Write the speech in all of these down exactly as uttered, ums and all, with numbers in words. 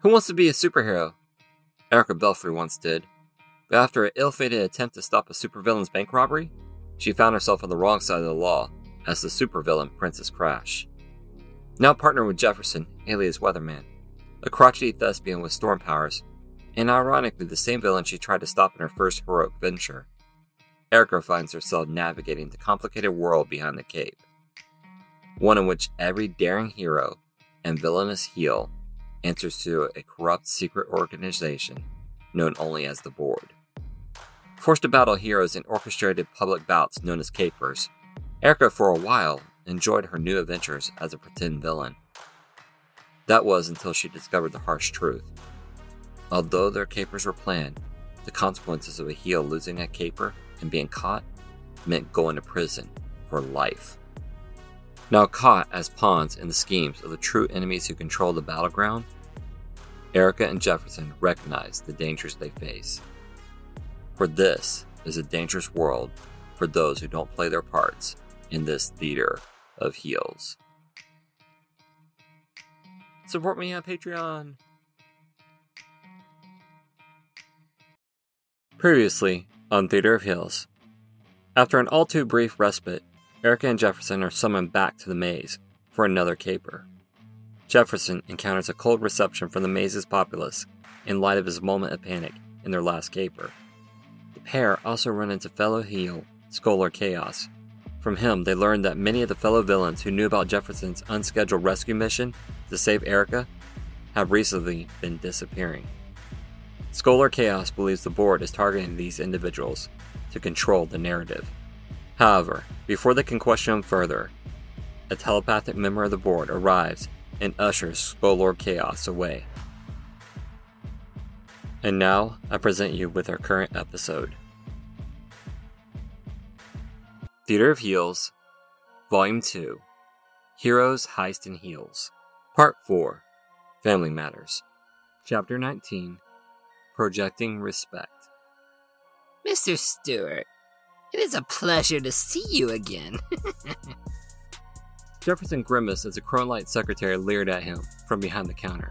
Who wants to be a superhero? Erica Belfry once did, but after an ill-fated attempt to stop a supervillain's bank robbery, she found herself on the wrong side of the law as the supervillain Princess Crash. Now partnered with Jefferson, alias Weatherman, a crotchety thespian with storm powers, and ironically the same villain she tried to stop in her first heroic venture, Erica finds herself navigating the complicated world behind the cape, one in which every daring hero and villainous heel answers to a corrupt secret organization known only as the Board. Forced to battle heroes in orchestrated public bouts known as capers, Erica for a while enjoyed her new adventures as a pretend villain. That was until she discovered the harsh truth. Although their capers were planned, the consequences of a heel losing a caper and being caught meant going to prison for life. Now caught as pawns in the schemes of the true enemies who control the battleground, Erica and Jefferson recognize the dangers they face. For this is a dangerous world for those who don't play their parts in this theater of heels. Support me on Patreon! Previously on Theater of Heels. After an all too brief respite, Erica and Jefferson are summoned back to the maze for another caper. Jefferson encounters a cold reception from the maze's populace in light of his moment of panic in their last caper. The pair also run into fellow heel Scholar Chaos. From him, they learn that many of the fellow villains who knew about Jefferson's unscheduled rescue mission to save Erica have recently been disappearing. Scholar Chaos believes the Board is targeting these individuals to control the narrative. However, before they can question him further, a telepathic member of the Board arrives and ushers Bolor Chaos away. And now, I present you with our current episode. Theater of Heels, Volume two, Heroes, Heist, and Heels, Part four, Family Matters, Chapter nineteen, Projecting Respect. Mister Stewart, it is a pleasure to see you again. Jefferson grimaced as the Cronelite secretary leered at him from behind the counter.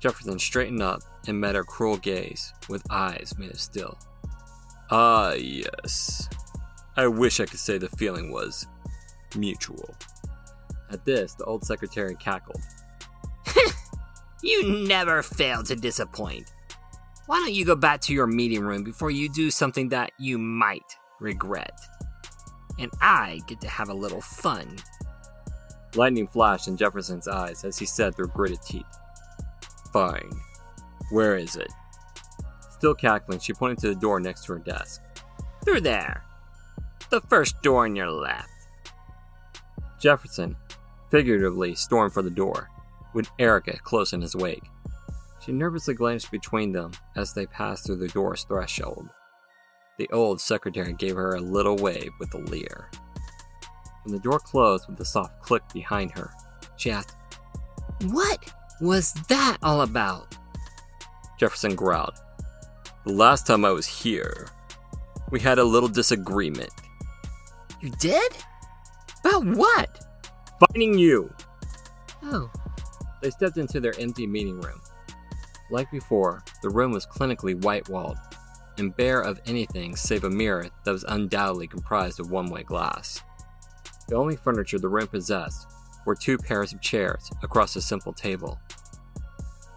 Jefferson straightened up and met her cruel gaze with eyes made of steel. Ah, yes. I wish I could say the feeling was mutual. At this, the old secretary cackled. You never fail to disappoint. Why don't you go back to your meeting room before you do something that you might regret? And I get to have a little fun. Lightning flashed in Jefferson's eyes as he said through gritted teeth, Fine. Where is it? Still cackling, she pointed to the door next to her desk. Through there. The first door on your left. Jefferson figuratively stormed for the door, with Erica close in his wake. She nervously glanced between them as they passed through the door's threshold. The old secretary gave her a little wave with a leer. When the door closed with a soft click behind her, she asked, What was that all about? Jefferson growled, The last time I was here, we had a little disagreement. You did? About what? Finding you! Oh. They stepped into their empty meeting room. Like before, the room was clinically white-walled and bare of anything save a mirror that was undoubtedly comprised of one-way glass. The only furniture the room possessed were two pairs of chairs across a simple table.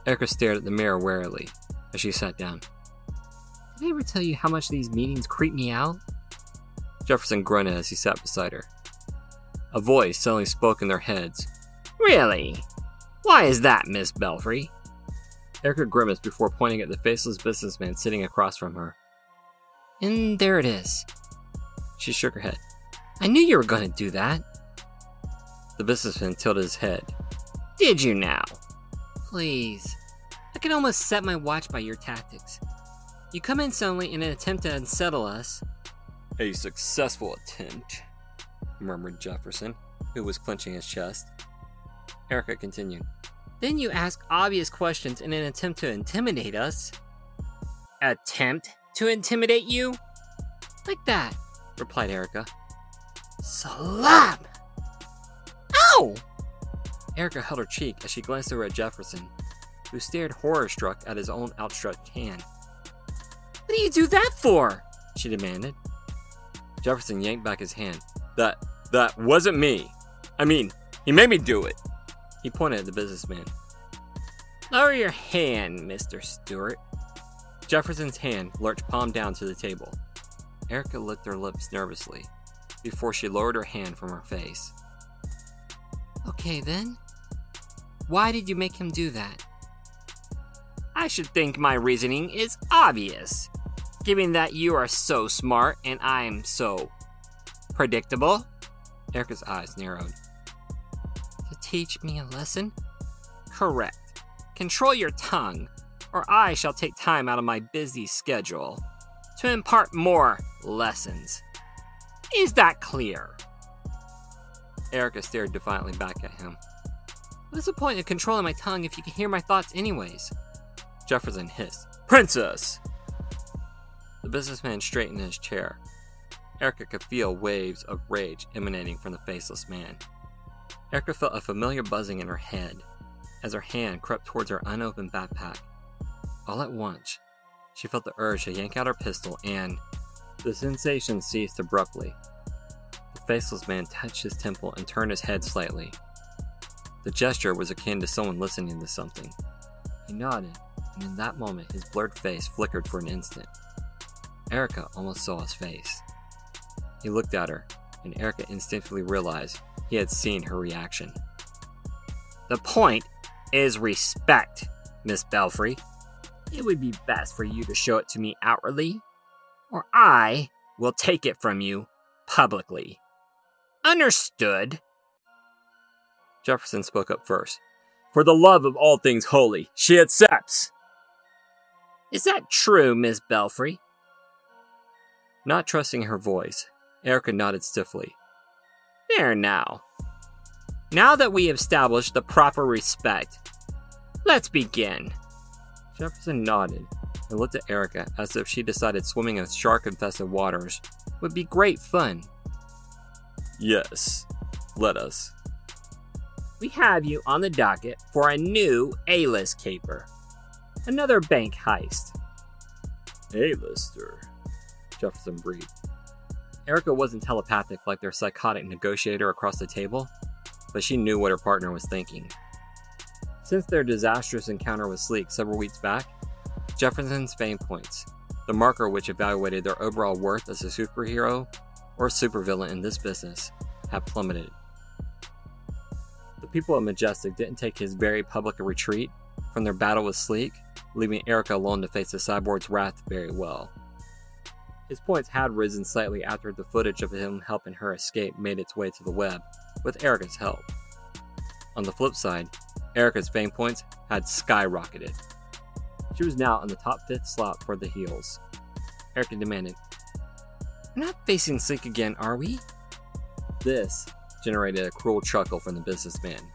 Erica stared at the mirror warily as she sat down. Did I ever tell you how much these meetings creep me out? Jefferson grunted as he sat beside her. A voice suddenly spoke in their heads. Really? Why is that, Miss Belfry? Erica grimaced before pointing at the faceless businessman sitting across from her. And there it is. She shook her head. I knew you were going to do that. The businessman tilted his head. Did you now? Please. I can almost set my watch by your tactics. You come in suddenly in an attempt to unsettle us. A successful attempt, murmured Jefferson, who was clenching his chest. Erica continued. Then you ask obvious questions in an attempt to intimidate us. Attempt to intimidate you? Like that, replied Erica. Slap! Ow! Erica held her cheek as she glanced over at Jefferson. who stared horror-struck at his own outstretched hand. "What do you do that for?" she demanded. Jefferson yanked back his hand. That, that wasn't me. I mean, he made me do it." He pointed at the businessman. "Lower your hand, Mister Stewart." Jefferson's hand lurched palm down to the table. Erica licked her lips nervously before she lowered her hand from her face. "Okay then, why did you make him do that?" "I should think my reasoning is obvious, given that you are so smart and I'm so predictable." Erica's eyes narrowed. "To teach me a lesson?" "Correct. Control your tongue, or I shall take time out of my busy schedule to impart more lessons. Is that clear?" Erica stared defiantly back at him. "What's the point of controlling my tongue if you can hear my thoughts anyways?" Jefferson hissed. "Princess!" The businessman straightened in his chair. Erica could feel waves of rage emanating from the faceless man. Erica felt a familiar buzzing in her head as her hand crept towards her unopened backpack. All at once, she felt the urge to yank out her pistol, and the sensation ceased abruptly. The faceless man touched his temple and turned his head slightly. The gesture was akin to someone listening to something. He nodded, and in that moment, his blurred face flickered for an instant. Erica almost saw his face. He looked at her, and Erica instinctively realized he had seen her reaction. "The point is respect, Miss Belfry. It would be best for you to show it to me outwardly, or I will take it from you publicly. Understood?" Jefferson spoke up first. "For the love of all things holy, she accepts." "Is that true, Miss Belfry?" Not trusting her voice, Erica nodded stiffly. "There now. Now that we have established the proper respect, let's begin." Jefferson nodded and looked at Erica as if she decided swimming in shark-infested waters would be great fun. "Yes, let us." "We have you on the docket for a new A-list caper. Another bank heist." "A-lister," Jefferson breathed. Erica wasn't telepathic like their psychotic negotiator across the table, but she knew what her partner was thinking. Since their disastrous encounter with Sleek several weeks back, Jefferson's fame points, the marker which evaluated their overall worth as a superhero or supervillain in this business, had plummeted. The people of Majestic didn't take his very public retreat from their battle with Sleek, leaving Erica alone to face the cyborg's wrath very well. His points had risen slightly after the footage of him helping her escape made its way to the web, with Erica's help. On the flip side, Erica's fame points had skyrocketed. She was now in the top fifth slot for the heels. Erica demanded, "We're not facing Sink again, are we?" This generated a cruel chuckle from the businessman.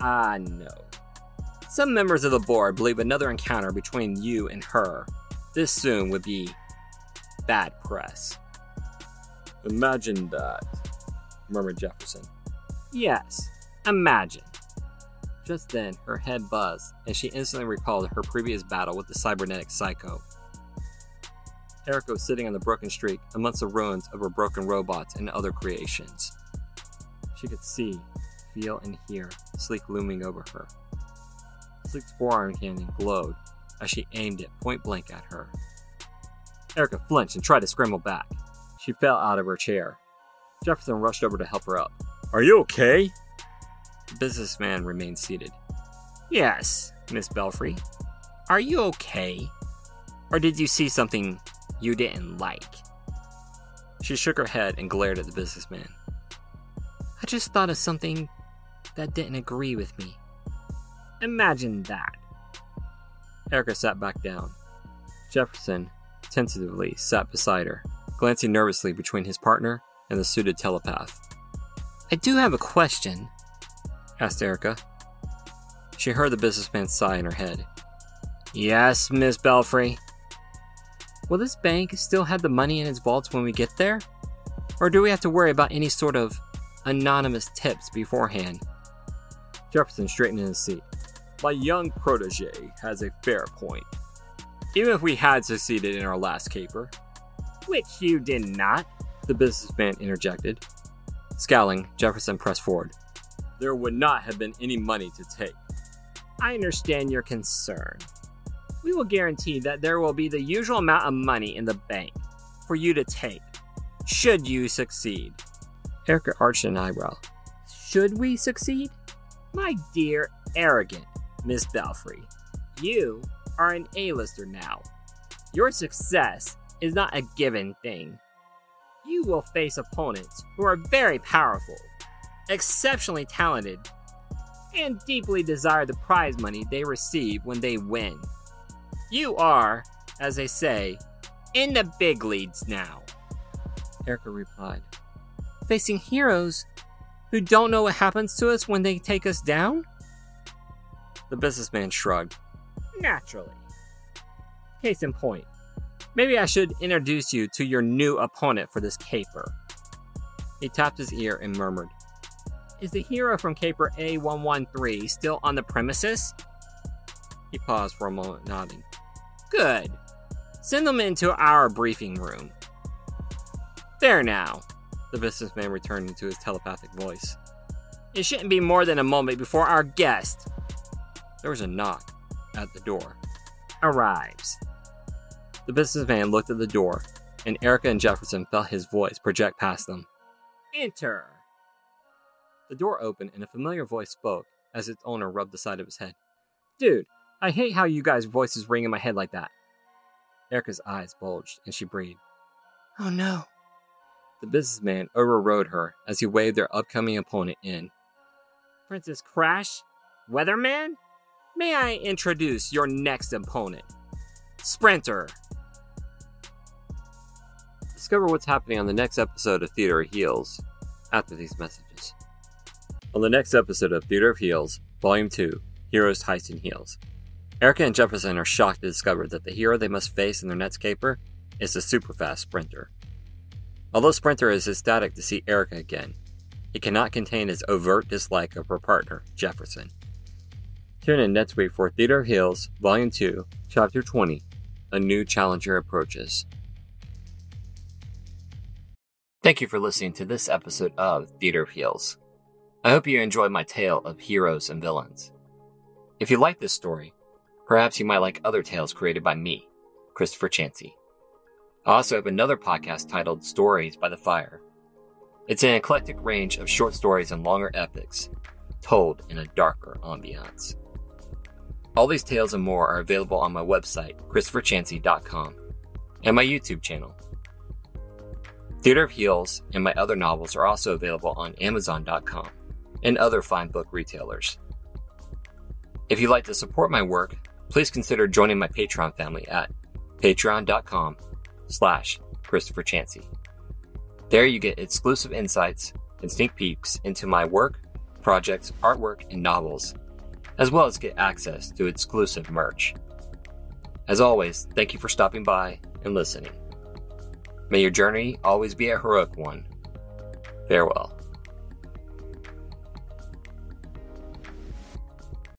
"Ah, no. Some members of the board believe another encounter between you and her this soon would be bad press." "Imagine that," murmured Jefferson. "Yes, imagine." Just then, her head buzzed, and she instantly recalled her previous battle with the cybernetic psycho. Erica was sitting on the broken streak amongst the ruins of her broken robots and other creations. She could see, feel, and hear Sleek looming over her. Sleek's forearm cannon glowed as she aimed it point blank at her. Erica flinched and tried to scramble back. She fell out of her chair. Jefferson rushed over to help her up. "Are you okay?" The businessman remained seated. "Yes, Miss Belfry. Are you okay? Or did you see something you didn't like?" She shook her head and glared at the businessman. "I just thought of something that didn't agree with me." "Imagine that." Erica sat back down. Jefferson tentatively sat beside her, glancing nervously between his partner and the suited telepath. "I do have a question," asked Erica. She heard the businessman sigh in her head. "Yes, Miss Belfry." "Will this bank still have the money in its vaults when we get there? Or do we have to worry about any sort of anonymous tips beforehand?" Jefferson straightened in his seat. my young protege has a fair point. Even if we had succeeded in our last caper, which you did not, the businessman interjected. Scowling, Jefferson pressed forward. There would not have been any money to take. I understand your concern. We will guarantee that there will be the usual amount of money in the bank for you to take, should you succeed. Erica arched an eyebrow. Should we succeed? My dear, arrogant Miss Belfry, you are an A-lister now. Your success is not a given thing. You will face opponents who are very powerful, exceptionally talented, and deeply desire the prize money they receive when they win. You are, as they say, in the big leagues now, Erica replied. Facing heroes who don't know what happens to us when they take us down? The businessman shrugged. Naturally. Case in point, maybe I should introduce you to your new opponent for this caper. He tapped his ear and murmured, Is the hero from Caper A one one three still on the premises? He paused for a moment, nodding. Good. Send them into our briefing room. There now, the businessman returned to his telepathic voice. It shouldn't be more than a moment before our guest. There was a knock at the door. Arrives. The businessman looked at the door, and Erica and Jefferson felt his voice project past them. Enter. The door opened, and a familiar voice spoke as its owner rubbed the side of his head. Dude, I hate how you guys' voices ring in my head like that. Erica's eyes bulged, and she breathed. Oh no. The businessman overrode her as he waved their upcoming opponent in. Princess Crash? Weatherman? May I introduce your next opponent? Sprinter! Discover what's happening on the next episode of Theater of Heels after these messages. On the next episode of Theater of Heels, Volume two, Heroes, Heists, and Heels, Erica and Jefferson are shocked to discover that the hero they must face in their next caper is the super-fast Sprinter. Although Sprinter is ecstatic to see Erica again, he cannot contain his overt dislike of her partner, Jefferson. Tune in next week for Theater of Heels, Volume two, Chapter twenty, A New Challenger Approaches. Thank you for listening to this episode of Theater of Heels. I hope you enjoyed my tale of heroes and villains. If you like this story, perhaps you might like other tales created by me, Christopher Chancy. I also have another podcast titled Stories by the Fire. It's an eclectic range of short stories and longer epics, told in a darker ambiance. All these tales and more are available on my website, Christopher Chancy dot com, and my YouTube channel. Theater of Heels and my other novels are also available on Amazon dot com and other fine book retailers. If you'd like to support my work, please consider joining my Patreon family at patreon.com slash Christopher Chancy. There you get exclusive insights and sneak peeks into my work, projects, artwork, and novels, as well as get access to exclusive merch. As always, thank you for stopping by and listening. May your journey always be a heroic one. Farewell.